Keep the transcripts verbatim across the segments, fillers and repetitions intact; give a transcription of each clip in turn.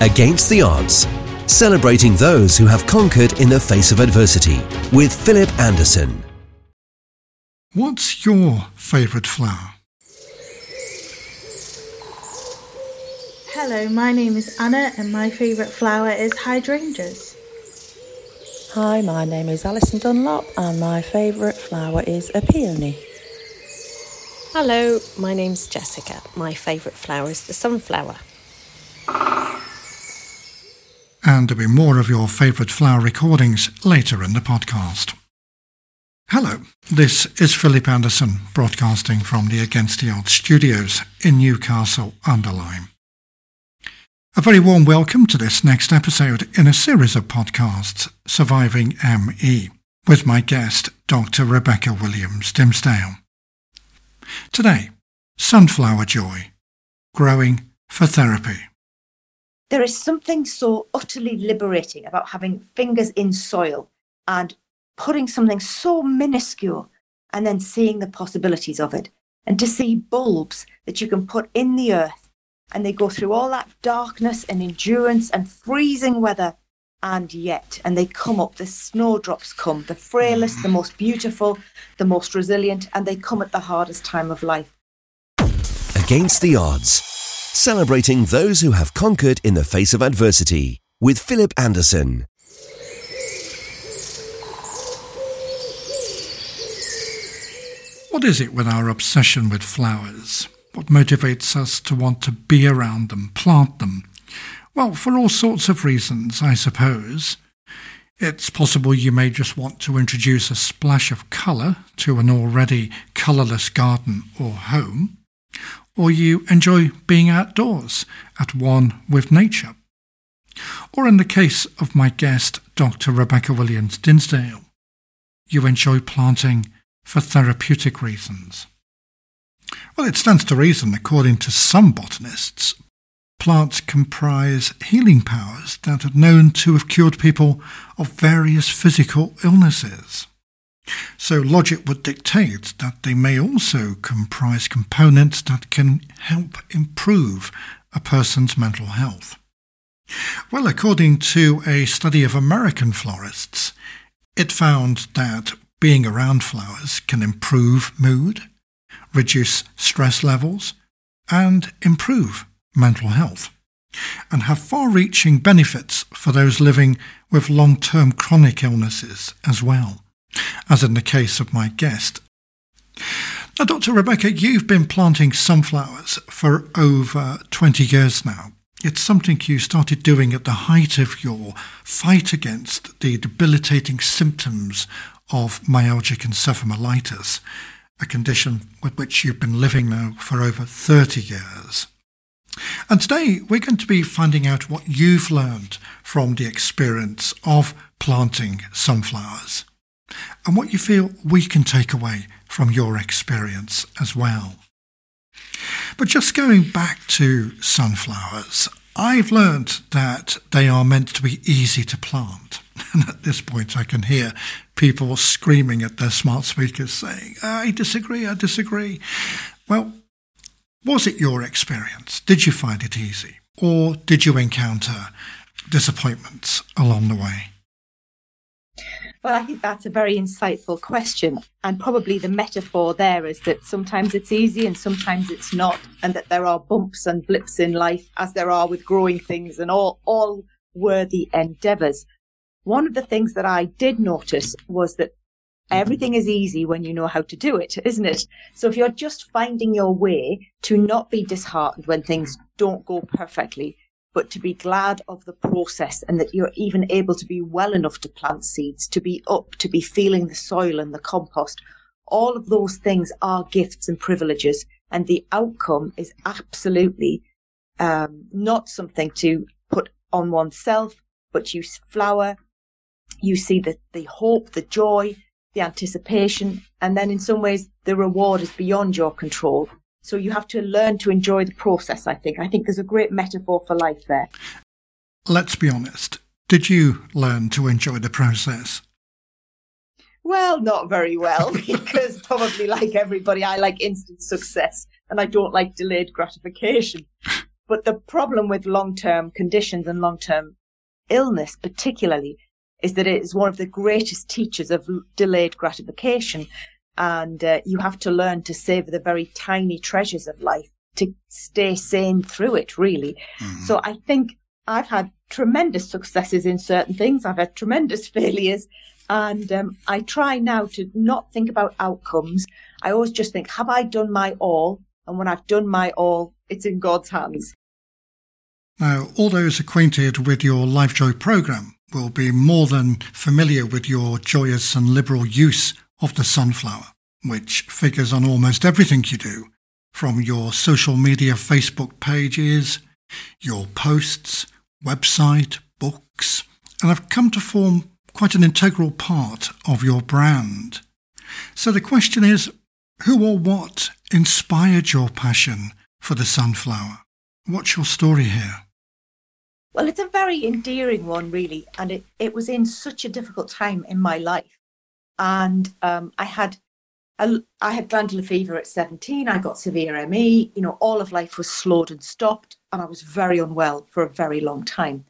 Against the Odds, celebrating those who have conquered in the face of adversity with Philip Anderson. What's your favourite flower? Hello, my name is Anna and my favourite flower is hydrangeas. Hi, my name is Alison Dunlop and my favourite flower is a peony. Hello, my name's Jessica. My favourite flower is the sunflower. And there'll be more of your favourite flower recordings later in the podcast. Hello, this is Philip Anderson broadcasting from the Against the Odds studios in Newcastle under Lyme. A very warm welcome to this next episode in a series of podcasts, Surviving M E, with my guest, Doctor Rebecca Williams-Dinsdale. Today, sunflower joy, growing for therapy. There is something so utterly liberating about having fingers in soil and putting something so minuscule and then seeing the possibilities of it. And to see bulbs that you can put in the earth, and they go through all that darkness and endurance and freezing weather, and yet, and they come up, the snowdrops come, the frailest, the most beautiful, the most resilient, and they come at the hardest time of life. Against the Odds, celebrating those who have conquered in the face of adversity, with Philip Anderson. What is it with our obsession with flowers? What motivates us to want to be around them, plant them? Well, for all sorts of reasons, I suppose. It's possible you may just want to introduce a splash of colour to an already colourless garden or home, or you enjoy being outdoors, at one with nature. Or in the case of my guest, Doctor Rebecca Williams-Dinsdale, you enjoy planting for therapeutic reasons. Well, it stands to reason, according to some botanists, plants comprise healing powers that are known to have cured people of various physical illnesses. So logic would dictate that they may also comprise components that can help improve a person's mental health. Well, according to a study of American florists, it found that being around flowers can improve mood, reduce stress levels, and improve mental health, and have far-reaching benefits for those living with long-term chronic illnesses as well, as in the case of my guest. Now, Doctor Rebecca, you've been planting sunflowers for over twenty years now. It's something you started doing at the height of your fight against the debilitating symptoms of myalgic encephalitis, a condition with which you've been living now for over thirty years. And today we're going to be finding out what you've learned from the experience of planting sunflowers and what you feel we can take away from your experience as well. But just going back to sunflowers, I've learned that they are meant to be easy to plant. And at this point I can hear people screaming at their smart speakers saying, I disagree, I disagree. Well, was it your experience? Did you find it easy? Or did you encounter disappointments along the way? Well, I think that's a very insightful question. And probably the metaphor there is that sometimes it's easy and sometimes it's not, and that there are bumps and blips in life, as there are with growing things and all, all worthy endeavours. One of the things that I did notice was that everything is easy when you know how to do it, isn't it? So if you're just finding your way to not be disheartened when things don't go perfectly, but to be glad of the process and that you're even able to be well enough to plant seeds, to be up, to be feeling the soil and the compost, all of those things are gifts and privileges. And the outcome is absolutely um, not something to put on oneself, but you flower. You see the, the hope, the joy, the anticipation, and then in some ways the reward is beyond your control. So you have to learn to enjoy the process, I think. I think there's a great metaphor for life there. Let's be honest. Did you learn to enjoy the process? Well, not very well, because probably like everybody, I like instant success and I don't like delayed gratification. But the problem with long-term conditions and long-term illness particularly is that it is one of the greatest teachers of delayed gratification. And uh, you have to learn to savor the very tiny treasures of life to stay sane through it, really. Mm-hmm. So I think I've had tremendous successes in certain things. I've had tremendous failures. And um, I try now to not think about outcomes. I always just think, have I done my all? And when I've done my all, it's in God's hands. Now, all those acquainted with your LifeJoy program will be more than familiar with your joyous and liberal use of the sunflower, which figures on almost everything you do, from your social media Facebook pages, your posts, website, books, and have come to form quite an integral part of your brand. So the question is, who or what inspired your passion for the sunflower? What's your story here? Well, it's a very endearing one, really, and it, it was in such a difficult time in my life. And um, I had a, I had glandular fever at seventeen. I got severe M E. You know, all of life was slowed and stopped, and I was very unwell for a very long time.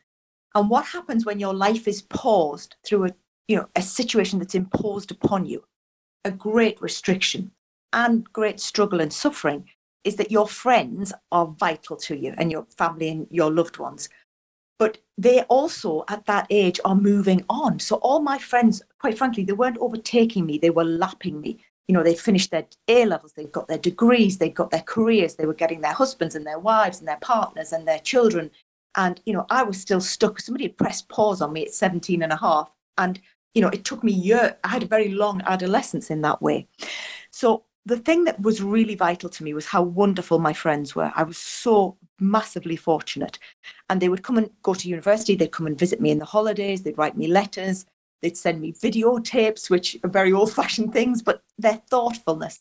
And what happens when your life is paused through a, you know, a situation that's imposed upon you, a great restriction and great struggle and suffering, is that your friends are vital to you and your family and your loved ones. But they also, at that age, are moving on. So all my friends, quite frankly, they weren't overtaking me. They were lapping me. You know, they finished their A-levels. They've got their degrees. They've got their careers. They were getting their husbands and their wives and their partners and their children. And, you know, I was still stuck. Somebody had pressed pause on me at seventeen and a half. And, you know, it took me years. I had a very long adolescence in that way. So the thing that was really vital to me was how wonderful my friends were. I was so massively fortunate. And they would come and go to university. They'd come and visit me in the holidays. They'd write me letters. They'd send me videotapes, which are very old-fashioned things, but their thoughtfulness.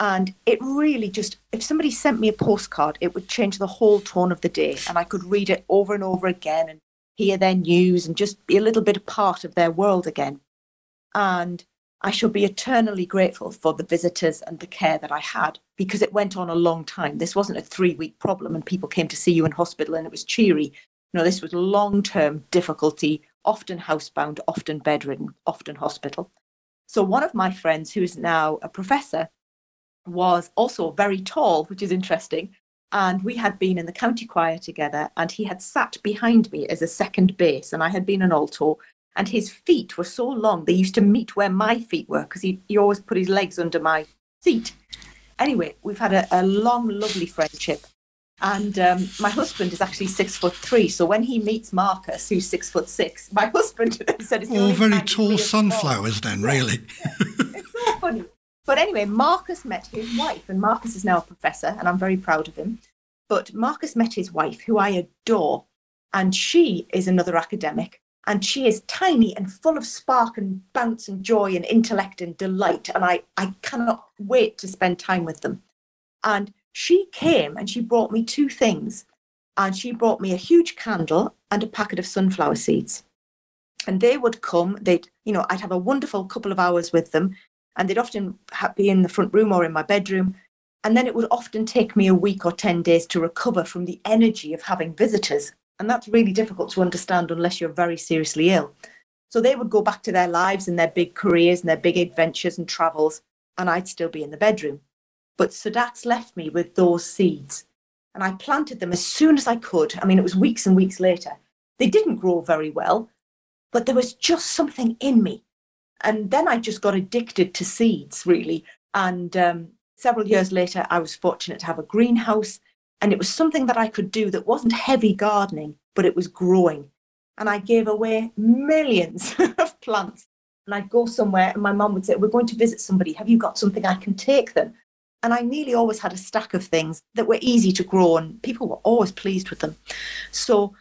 And it really just, if somebody sent me a postcard, it would change the whole tone of the day. And I could read it over and over again and hear their news and just be a little bit a part of their world again. And I shall be eternally grateful for the visitors and the care that I had, because it went on a long time. This wasn't a three-week problem and people came to see you in hospital and it was cheery. No, this was long-term difficulty, often housebound, often bedridden, often hospital. So one of my friends, who is now a professor, was also very tall, which is interesting. And we had been in the county choir together and he had sat behind me as a second bass and I had been an alto. And his feet were so long, they used to meet where my feet were because he, he always put his legs under my seat. Anyway, we've had a, a long, lovely friendship. And um, my husband is actually six foot three. So when he meets Marcus, who's six foot six, my husband said it's the all only very tall sunflowers tall. Then, really. It's so funny. But anyway, Marcus met his wife and Marcus is now a professor and I'm very proud of him. But Marcus met his wife, who I adore, and she is another academic. And she is tiny and full of spark and bounce and joy and intellect and delight. And I, I cannot wait to spend time with them. And she came and she brought me two things. And she brought me a huge candle and a packet of sunflower seeds. And they would come, they'd, you know, I'd have a wonderful couple of hours with them. And they'd often be in the front room or in my bedroom. And then it would often take me a week or ten days to recover from the energy of having visitors. And that's really difficult to understand unless you're very seriously ill. So they would go back to their lives and their big careers and their big adventures and travels, and I'd still be in the bedroom. But Sadat's left me with those seeds, and I planted them as soon as I could. I mean, it was weeks and weeks later. They didn't grow very well, but there was just something in me. And then I just got addicted to seeds, really. And um, several years later, I was fortunate to have a greenhouse. And it was something that I could do that wasn't heavy gardening, but it was growing. And I gave away millions of plants. And I'd go somewhere and my mum would say, we're going to visit somebody. Have you got something I can take them? And I nearly always had a stack of things that were easy to grow and people were always pleased with them. So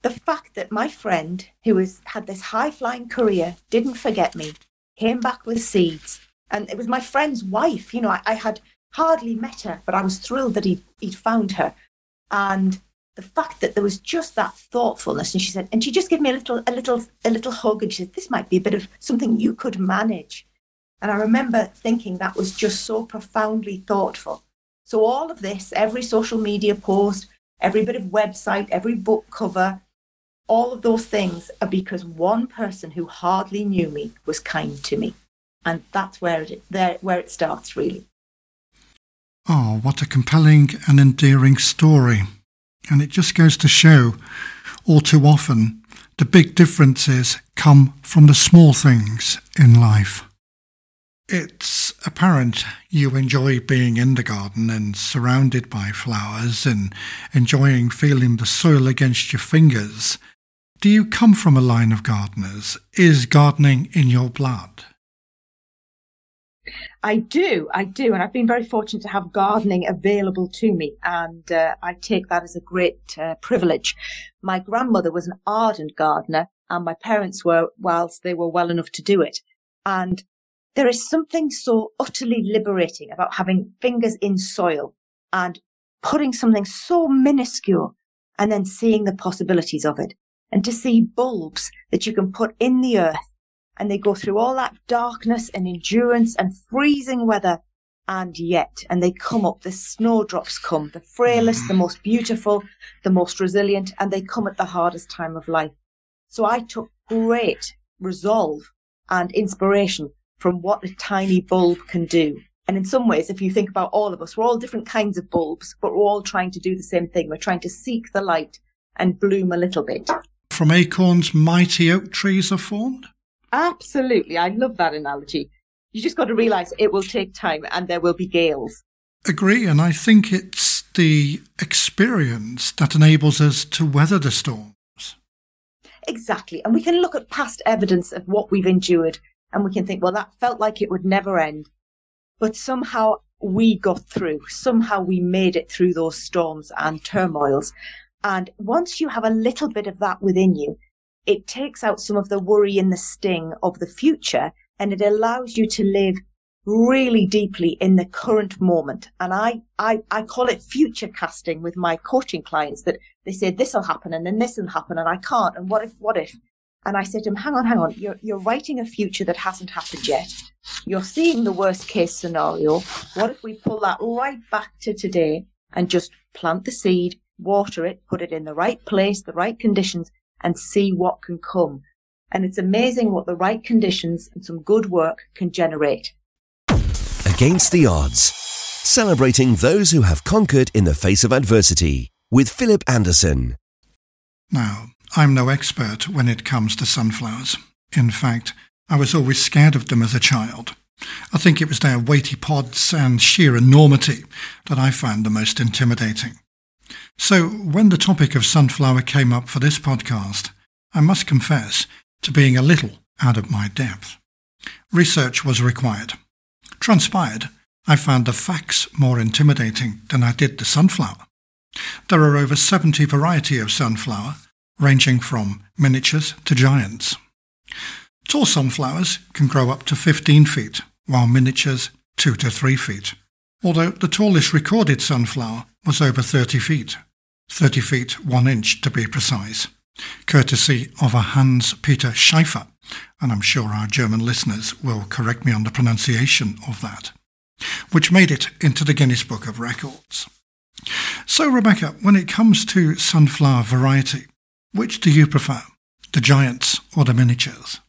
the fact that my friend who has had this high-flying career didn't forget me, came back with seeds. And it was my friend's wife. You know, I, I had... hardly met her, but I was thrilled that he'd, he'd found her. And the fact that there was just that thoughtfulness. And she said, and she just gave me a little, a little, a little hug. And she said, this might be a bit of something you could manage. And I remember thinking that was just so profoundly thoughtful. So all of this, every social media post, every bit of website, every book cover, all of those things are because one person who hardly knew me was kind to me. And that's where it, there, where it starts, really. Oh, what a compelling and endearing story. And it just goes to show, all too often, the big differences come from the small things in life. It's apparent you enjoy being in the garden and surrounded by flowers and enjoying feeling the soil against your fingers. Do you come from a line of gardeners? Is gardening in your blood? I do, I do, and I've been very fortunate to have gardening available to me, and uh, I take that as a great uh, privilege. My grandmother was an ardent gardener, and my parents were whilst they were well enough to do it. And there is something so utterly liberating about having fingers in soil and putting something so minuscule and then seeing the possibilities of it, and to see bulbs that you can put in the earth. And they go through all that darkness and endurance and freezing weather, and yet, and they come up, the snowdrops come, the frailest, the most beautiful, the most resilient, and they come at the hardest time of life. So I took great resolve and inspiration from what a tiny bulb can do. And in some ways, if you think about all of us, we're all different kinds of bulbs, but we're all trying to do the same thing. We're trying to seek the light and bloom a little bit. From acorns, mighty oak trees are formed? Absolutely. I love that analogy. You just got to realise it will take time and there will be gales. Agree. And I think it's the experience that enables us to weather the storms. Exactly. And we can look at past evidence of what we've endured and we can think, well, that felt like it would never end. But somehow we got through. Somehow we made it through those storms and turmoils. And once you have a little bit of that within you, it takes out some of the worry and the sting of the future, and it allows you to live really deeply in the current moment. And I, I, I call it future casting with my coaching clients, that they say this will happen and then this will happen and I can't and what if, what if? And I say to them, hang on, hang on, you're, you're writing a future that hasn't happened yet. You're seeing the worst case scenario. What if we pull that right back to today and just plant the seed, water it, put it in the right place, the right conditions, and see what can come. And it's amazing what the right conditions and some good work can generate. Against the Odds. Celebrating those who have conquered in the face of adversity with Philip Anderson. Now, I'm no expert when it comes to sunflowers. In fact, I was always scared of them as a child. I think it was their weighty pods and sheer enormity that I found the most intimidating. So when the topic of sunflower came up for this podcast, I must confess to being a little out of my depth. Research was required. Transpired, I found the facts more intimidating than I did the sunflower. There are over seventy varieties of sunflower, ranging from miniatures to giants. Tall sunflowers can grow up to fifteen feet, while miniatures two to three feet. Although the tallest recorded sunflower was over thirty feet, thirty feet one inch to be precise, courtesy of a Hans-Peter Schäfer, and I'm sure our German listeners will correct me on the pronunciation of that, which made it into the Guinness Book of Records. So Rebecca, when it comes to sunflower variety, which do you prefer, the giants or the miniatures?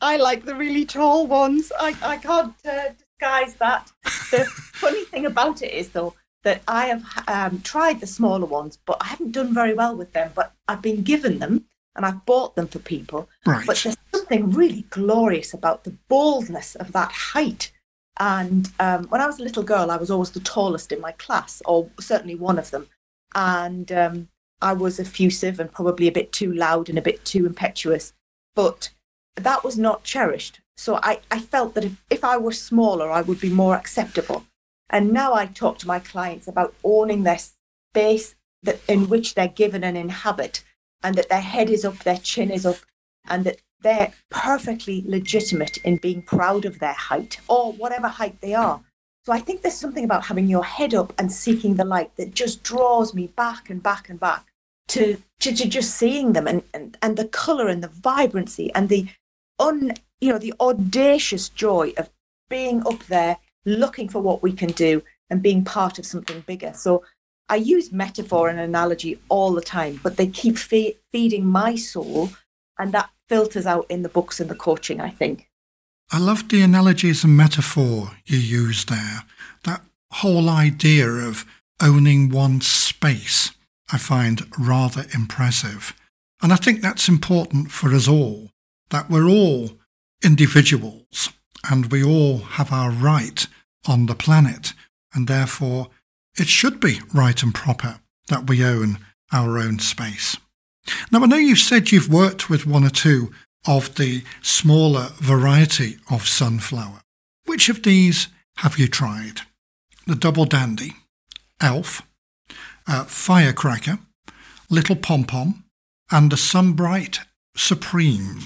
I like the really tall ones. I, I can't uh, disguise that. The funny thing about it is, though, that I have um, tried the smaller ones, but I haven't done very well with them, but I've been given them and I've bought them for people. Right. But there's something really glorious about the boldness of that height. And um, when I was a little girl, I was always the tallest in my class, or certainly one of them. And um, I was effusive and probably a bit too loud and a bit too impetuous, but that was not cherished. So I, I felt that if, if I were smaller, I would be more acceptable. And now I talk to my clients about owning their space that in which they're given and inhabit, and that their head is up, their chin is up, and that they're perfectly legitimate in being proud of their height or whatever height they are. So I think there's something about having your head up and seeking the light that just draws me back and back and back to, to, to just seeing them and, and, and the colour and the vibrancy and the un, you know, the audacious joy of being up there, looking for what we can do and being part of something bigger. So I use metaphor and analogy all the time, but they keep fe- feeding my soul, and that filters out in the books and the coaching, I think. I love the analogies and metaphor you use there. That whole idea of owning one's space, I find rather impressive. And I think that's important for us all, that we're all individuals and we all have our right on the planet, and therefore it should be right and proper that we own our own space. Now, I know you've said you've worked with one or two of the smaller variety of sunflower. Which of these have you tried? The Double Dandy, Elf, uh, Firecracker, Little Pom-Pom, and the Sunbright Supreme.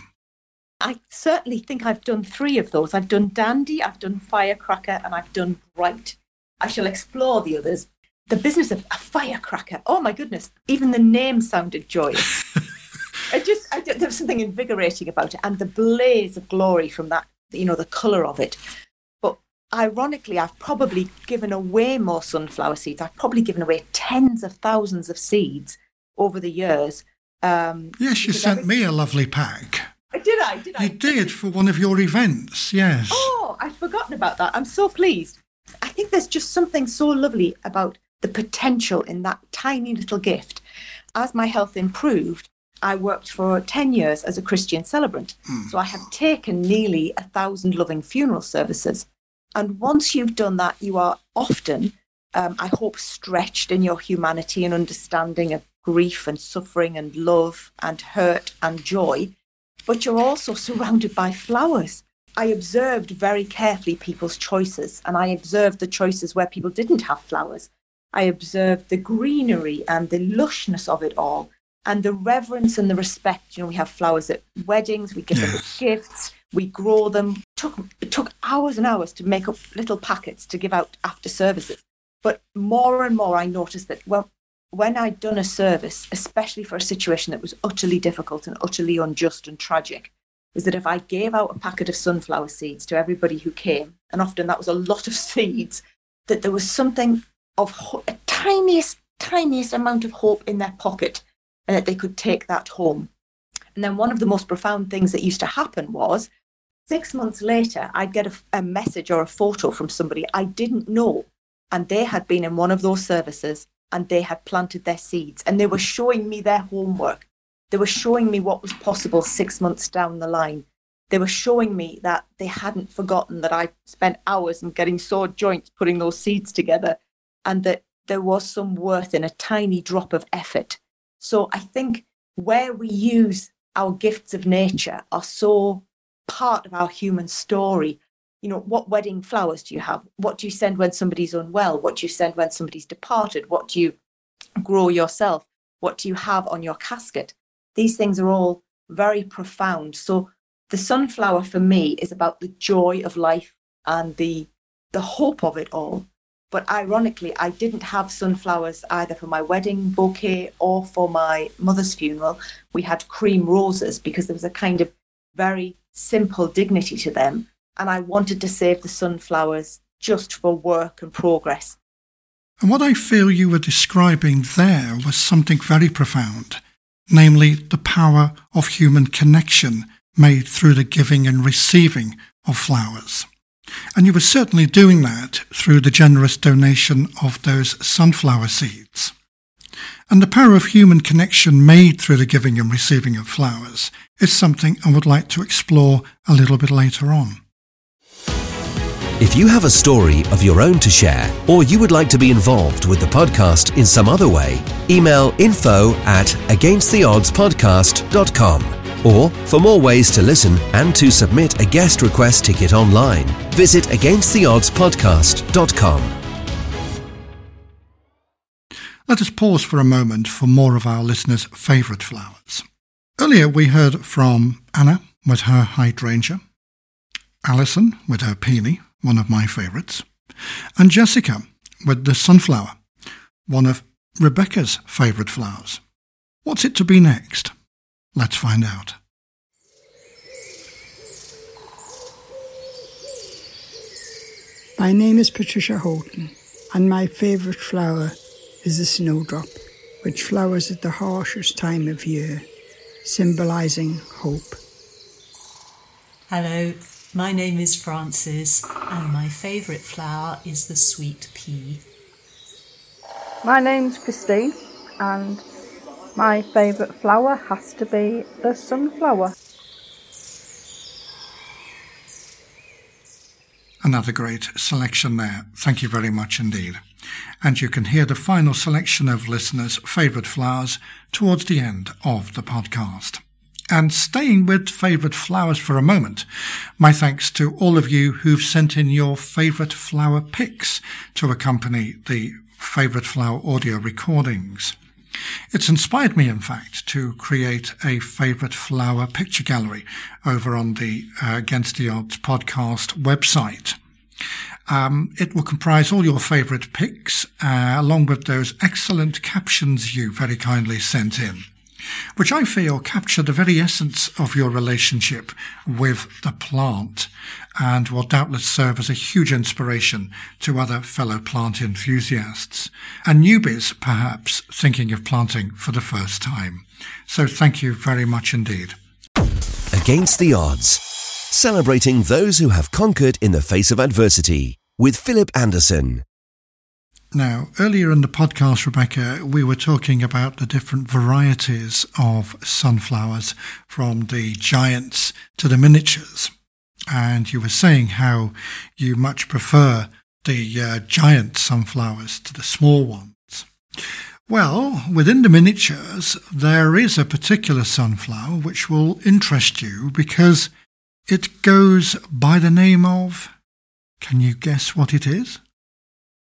I certainly think I've done three of those. I've done Dandy, I've done Firecracker, and I've done Bright. I shall explore the others. The business of a firecracker. Oh, my goodness. Even the name sounded joyous. I just, I, there was something invigorating about it, and the blaze of glory from that, you know, the colour of it. But ironically, I've probably given away more sunflower seeds. I've probably given away tens of thousands of seeds over the years. Um, yes, you sent every- me a lovely pack. Did I? Did I? You did, for one of your events, yes. Oh, I'd forgotten about that. I'm so pleased. I think there's just something so lovely about the potential in that tiny little gift. As my health improved, I worked for ten years as a Christian celebrant. Mm. So I have taken nearly a thousand loving funeral services. And once you've done that, you are often, um, I hope, stretched in your humanity and understanding of grief and suffering and love and hurt and joy. But you're also surrounded by flowers. I observed very carefully people's choices, and I observed the choices where people didn't have flowers. I observed the greenery and the lushness of it all, and the reverence and the respect. You know, we have flowers at weddings, we give yes. them as gifts, we grow them. It took, it took hours and hours to make up little packets to give out after services. But more and more I noticed that well, when I'd done a service, especially for a situation that was utterly difficult and utterly unjust and tragic, was that if I gave out a packet of sunflower seeds to everybody who came, and often that was a lot of seeds, that there was something of ho- a tiniest, tiniest amount of hope in their pocket, and that they could take that home. And then one of the most profound things that used to happen was, six months later, I'd get a, a message or a photo from somebody I didn't know, and they had been in one of those services, and they had planted their seeds, and they were showing me their homework. They were showing me what was possible six months down the line. They were showing me that they hadn't forgotten that I spent hours in getting sore joints putting those seeds together, and that there was some worth in a tiny drop of effort. So I think where we use our gifts of nature are so part of our human story. You know, what wedding flowers do you have? What do you send when somebody's unwell? What do you send when somebody's departed? What do you grow yourself? What do you have on your casket? These things are all very profound. So the sunflower for me is about the joy of life and the the hope of it all. But ironically, I didn't have sunflowers either for my wedding bouquet or for my mother's funeral. We had cream roses because there was a kind of very simple dignity to them. And I wanted to save the sunflowers just for work and progress. And what I feel you were describing there was something very profound. Namely, the power of human connection made through the giving and receiving of flowers. And you were certainly doing that through the generous donation of those sunflower seeds. And the power of human connection made through the giving and receiving of flowers is something I would like to explore a little bit later on. If you have a story of your own to share, or you would like to be involved with the podcast in some other way, email info at against the odds podcast dot com. Or, for more ways to listen and to submit a guest request ticket online, visit against the odds podcast dot com. Let us pause for a moment for more of our listeners' favourite flowers. Earlier we heard from Anna with her hydrangea, Alison with her peony, one of my favourites, and Jessica with the sunflower, one of Rebecca's favourite flowers. What's it to be next? Let's find out. My name is Patricia Houghton, and my favourite flower is the snowdrop, which flowers at the harshest time of year, symbolising hope. Hello, my name is Frances, and my favourite flower is the sweet pea. My name's Christine, and my favourite flower has to be the sunflower. Another great selection there. Thank you very much indeed. And you can hear the final selection of listeners' favourite flowers towards the end of the podcast. And staying with favourite flowers for a moment, my thanks to all of you who've sent in your favourite flower picks to accompany the favourite flower audio recordings. It's inspired me, in fact, to create a favourite flower picture gallery over on the uh, Against the Odds podcast website. Um, it will comprise all your favourite picks, uh, along with those excellent captions you very kindly sent in, which I feel capture the very essence of your relationship with the plant and will doubtless serve as a huge inspiration to other fellow plant enthusiasts and newbies, perhaps, thinking of planting for the first time. So thank you very much indeed. Against the Odds. Celebrating those who have conquered in the face of adversity with Philip Anderson. Now, earlier in the podcast, Rebecca, we were talking about the different varieties of sunflowers, from the giants to the miniatures. And you were saying how you much prefer the uh, giant sunflowers to the small ones. Well, within the miniatures, there is a particular sunflower which will interest you because it goes by the name of... Can you guess what it is?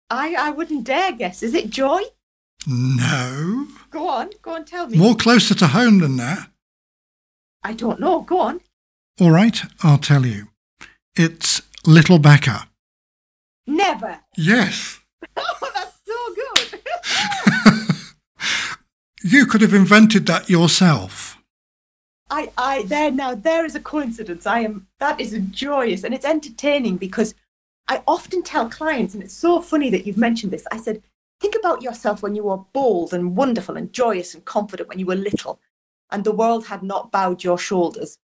I, I wouldn't dare guess. Is it joy? No. Go on, go on, tell me. More closer to home than that. I don't know, go on. All right, I'll tell you. It's Little Becca. Never. Yes. Oh, that's so good. You could have invented that yourself. I, I, there now, there is a coincidence. I am, that is joyous, and it's entertaining because I often tell clients, and it's so funny that you've mentioned this, I said, think about yourself when you were bold and wonderful and joyous and confident when you were little and the world had not bowed your shoulders.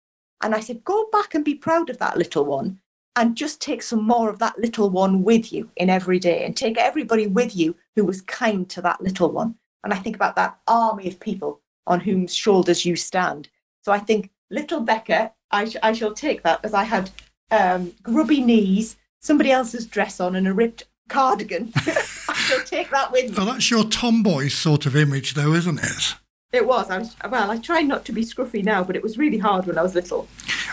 And I said, go back and be proud of that little one and just take some more of that little one with you in every day and take everybody with you who was kind to that little one. And I think about that army of people on whose shoulders you stand. So I think Little Becca, I, sh- I shall take that as I had um, grubby knees, somebody else's dress on and a ripped cardigan. I shall take that with me. Well, that's your tomboy sort of image, though, isn't it? It was. I was. Well, I try not to be scruffy now, but it was really hard when I was little.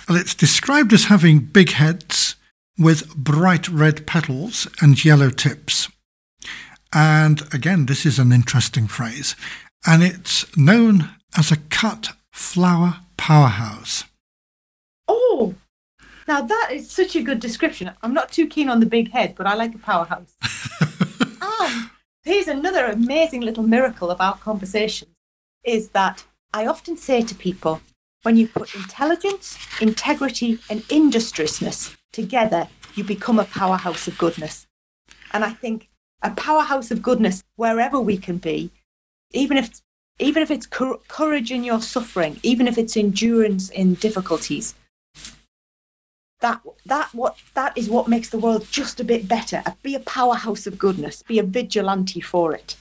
Well, it's described as having big heads with bright red petals and yellow tips. And again, this is an interesting phrase. And it's known as a cut flower powerhouse. Oh! Now, that is such a good description. I'm not too keen on the big head, but I like a powerhouse. And here's another amazing little miracle of our conversation, is that I often say to people, when you put intelligence, integrity, and industriousness together, you become a powerhouse of goodness. And I think a powerhouse of goodness, wherever we can be, even if, even if it's cor- courage in your suffering, even if it's endurance in difficulties, That that what that is what makes the world just a bit better. Be a powerhouse of goodness. Be a vigilante for it.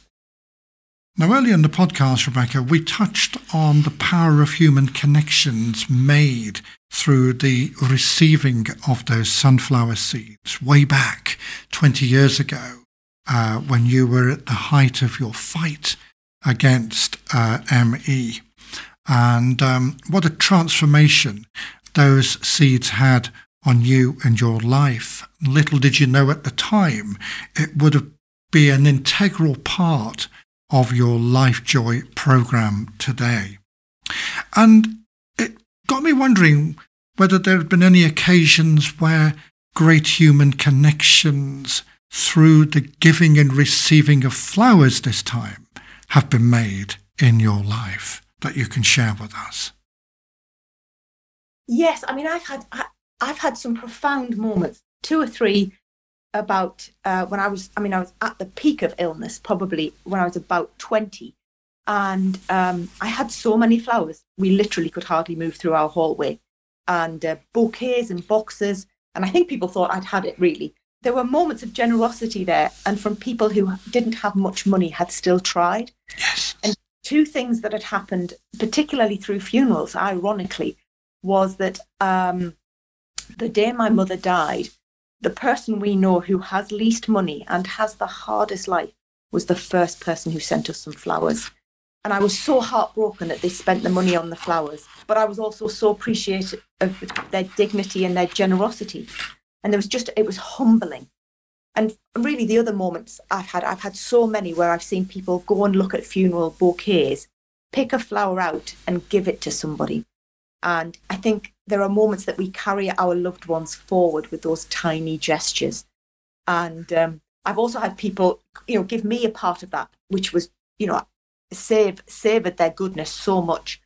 Now, earlier in the podcast, Rebecca, we touched on the power of human connections made through the receiving of those sunflower seeds way back twenty years ago, uh, when you were at the height of your fight against uh, M E. And um, what a transformation those seeds had on you and your life. Little did you know at the time, it would be an integral part of your Life Joy program today. And it got me wondering whether there had been any occasions where great human connections through the giving and receiving of flowers this time have been made in your life that you can share with us. Yes, I mean, I've had I, I've had some profound moments, two or three about uh, when I was, I mean, I was at the peak of illness, probably when I was about twenty. And um, I had so many flowers. We literally could hardly move through our hallway, and uh, bouquets and boxes. And I think people thought I'd had it, really. There were moments of generosity there, and from people who didn't have much money had still tried. Yes. And two things that had happened, particularly through funerals, ironically, was that um, the day my mother died, the person we know who has least money and has the hardest life was the first person who sent us some flowers. And I was so heartbroken that they spent the money on the flowers. But I was also so appreciative of their dignity and their generosity. And there was just, it was humbling. And really the other moments I've had, I've had so many where I've seen people go and look at funeral bouquets, pick a flower out and give it to somebody. And I think there are moments that we carry our loved ones forward with those tiny gestures. And um, I've also had people, you know, give me a part of that, which was, you know, save, savoured their goodness so much.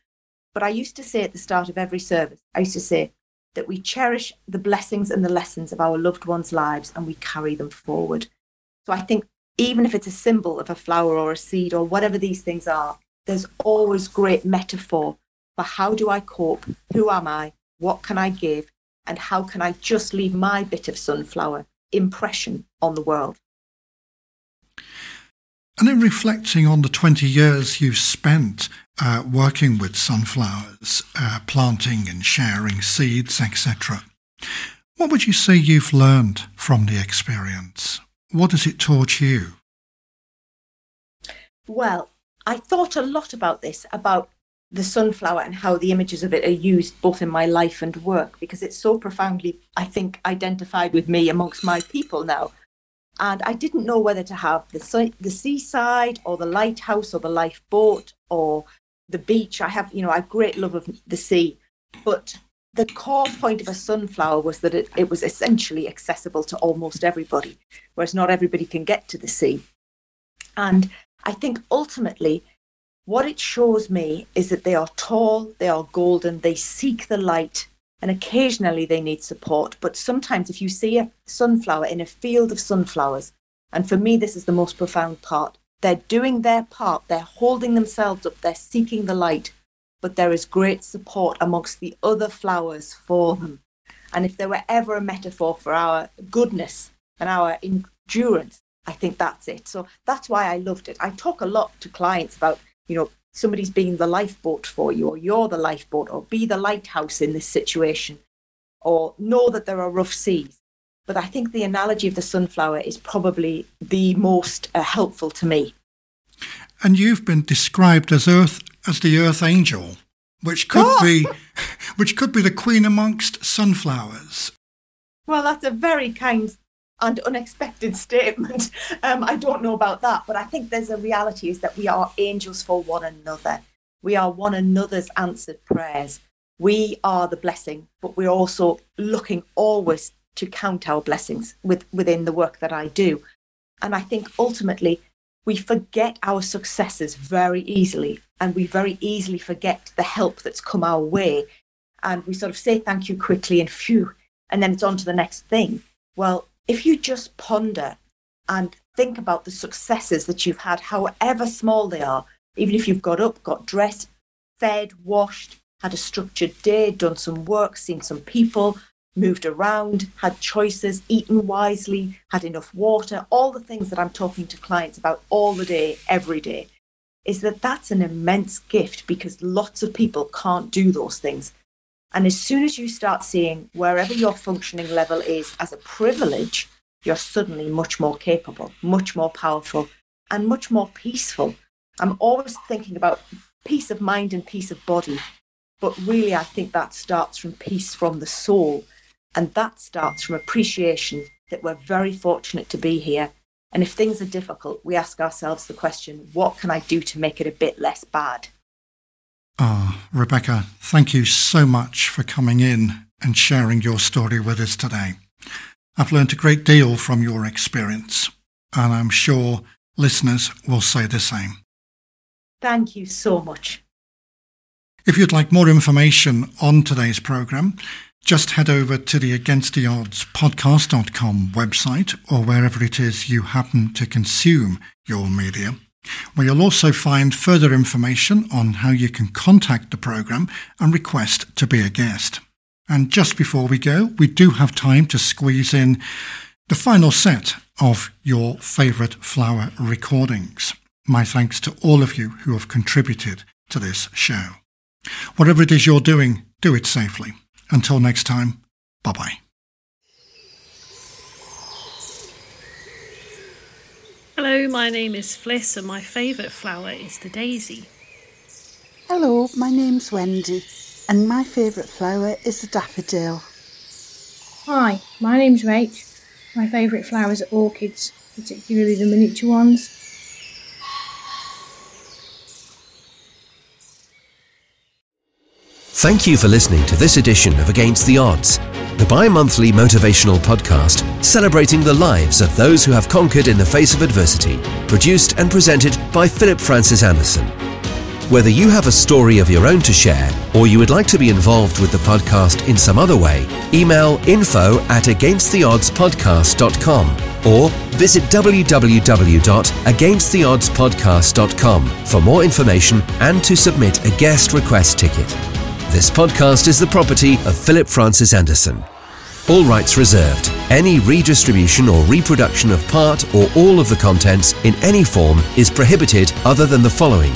But I used to say at the start of every service, I used to say that we cherish the blessings and the lessons of our loved ones' lives and we carry them forward. So I think even if it's a symbol of a flower or a seed or whatever these things are, there's always great metaphor for how do I cope, who am I, what can I give, and how can I just leave my bit of sunflower impression on the world. And in reflecting on the twenty years you've spent uh, working with sunflowers, uh, planting and sharing seeds, et cetera, what would you say you've learned from the experience? What has it taught you? Well, I thought a lot about this, about the sunflower and how the images of it are used both in my life and work, because it's so profoundly, I think, identified with me amongst my people now. And I didn't know whether to have the the seaside or the lighthouse or the lifeboat or the beach. I have, you know, I have great love of the sea. But the core point of a sunflower was that it, it was essentially accessible to almost everybody, whereas not everybody can get to the sea. And I think ultimately what it shows me is that they are tall, they are golden, they seek the light. And occasionally they need support. But sometimes if you see a sunflower in a field of sunflowers, and for me, this is the most profound part, they're doing their part. They're holding themselves up. They're seeking the light. But there is great support amongst the other flowers for them. And if there were ever a metaphor for our goodness and our endurance, I think that's it. So that's why I loved it. I talk a lot to clients about, you know, somebody's being the lifeboat for you, or you're the lifeboat, or be the lighthouse in this situation, or know that there are rough seas. But I think the analogy of the sunflower is probably the most uh, helpful to me. And you've been described as Earth, as the Earth Angel, which could oh! be, which could be the queen amongst sunflowers. Well, that's a very kind and unexpected statement. Um, I don't know about that, but I think there's a reality is that we are angels for one another. We are one another's answered prayers. We are the blessing, but we're also looking always to count our blessings with, within the work that I do. And I think ultimately we forget our successes very easily, and we very easily forget the help that's come our way. And we sort of say thank you quickly and phew, and then it's on to the next thing. Well, if you just ponder and think about the successes that you've had, however small they are, even if you've got up, got dressed, fed, washed, had a structured day, done some work, seen some people, moved around, had choices, eaten wisely, had enough water, all the things that I'm talking to clients about all the day, every day, is that that's an immense gift, because lots of people can't do those things. And as soon as you start seeing wherever your functioning level is as a privilege, you're suddenly much more capable, much more powerful, and much more peaceful. I'm always thinking about peace of mind and peace of body. But really, I think that starts from peace from the soul. And that starts from appreciation that we're very fortunate to be here. And if things are difficult, we ask ourselves the question, what can I do to make it a bit less bad? Ah, oh, Rebecca, thank you so much for coming in and sharing your story with us today. I've learned a great deal from your experience, and I'm sure listeners will say the same. Thank you so much. If you'd like more information on today's programme, Just head over to the Against the Odds podcast dot com website or wherever it is you happen to consume your media, where you'll also find further information on how you can contact the programme and request to be a guest. And just before we go, we do have time to squeeze in the final set of your favourite flower recordings. My thanks to all of you who have contributed to this show. Whatever it is you're doing, do it safely. Until next time, bye-bye. Hello, my name is Fliss and my favourite flower is the daisy. Hello, my name's Wendy and my favourite flower is the daffodil. Hi, my name's Rach. My favourite flowers are orchids, particularly the miniature ones. Thank you for listening to this edition of Against the Odds, the bi-monthly motivational podcast celebrating the lives of those who have conquered in the face of adversity, produced and presented by Philip Francis Anderson. Whether you have a story of your own to share or you would like to be involved with the podcast in some other way, email info at against the odds podcast dot com or visit w w w dot against the odds podcast dot com for more information and to submit a guest request ticket. This podcast is the property of Philip Francis Anderson. All rights reserved. Any redistribution or reproduction of part or all of the contents in any form is prohibited other than the following.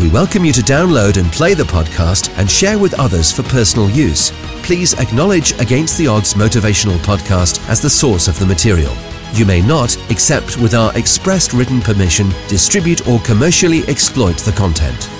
We welcome you to download and play the podcast and share with others for personal use. Please acknowledge Against the Odds Motivational Podcast as the source of the material. You may not, except with our expressed written permission, distribute or commercially exploit the content.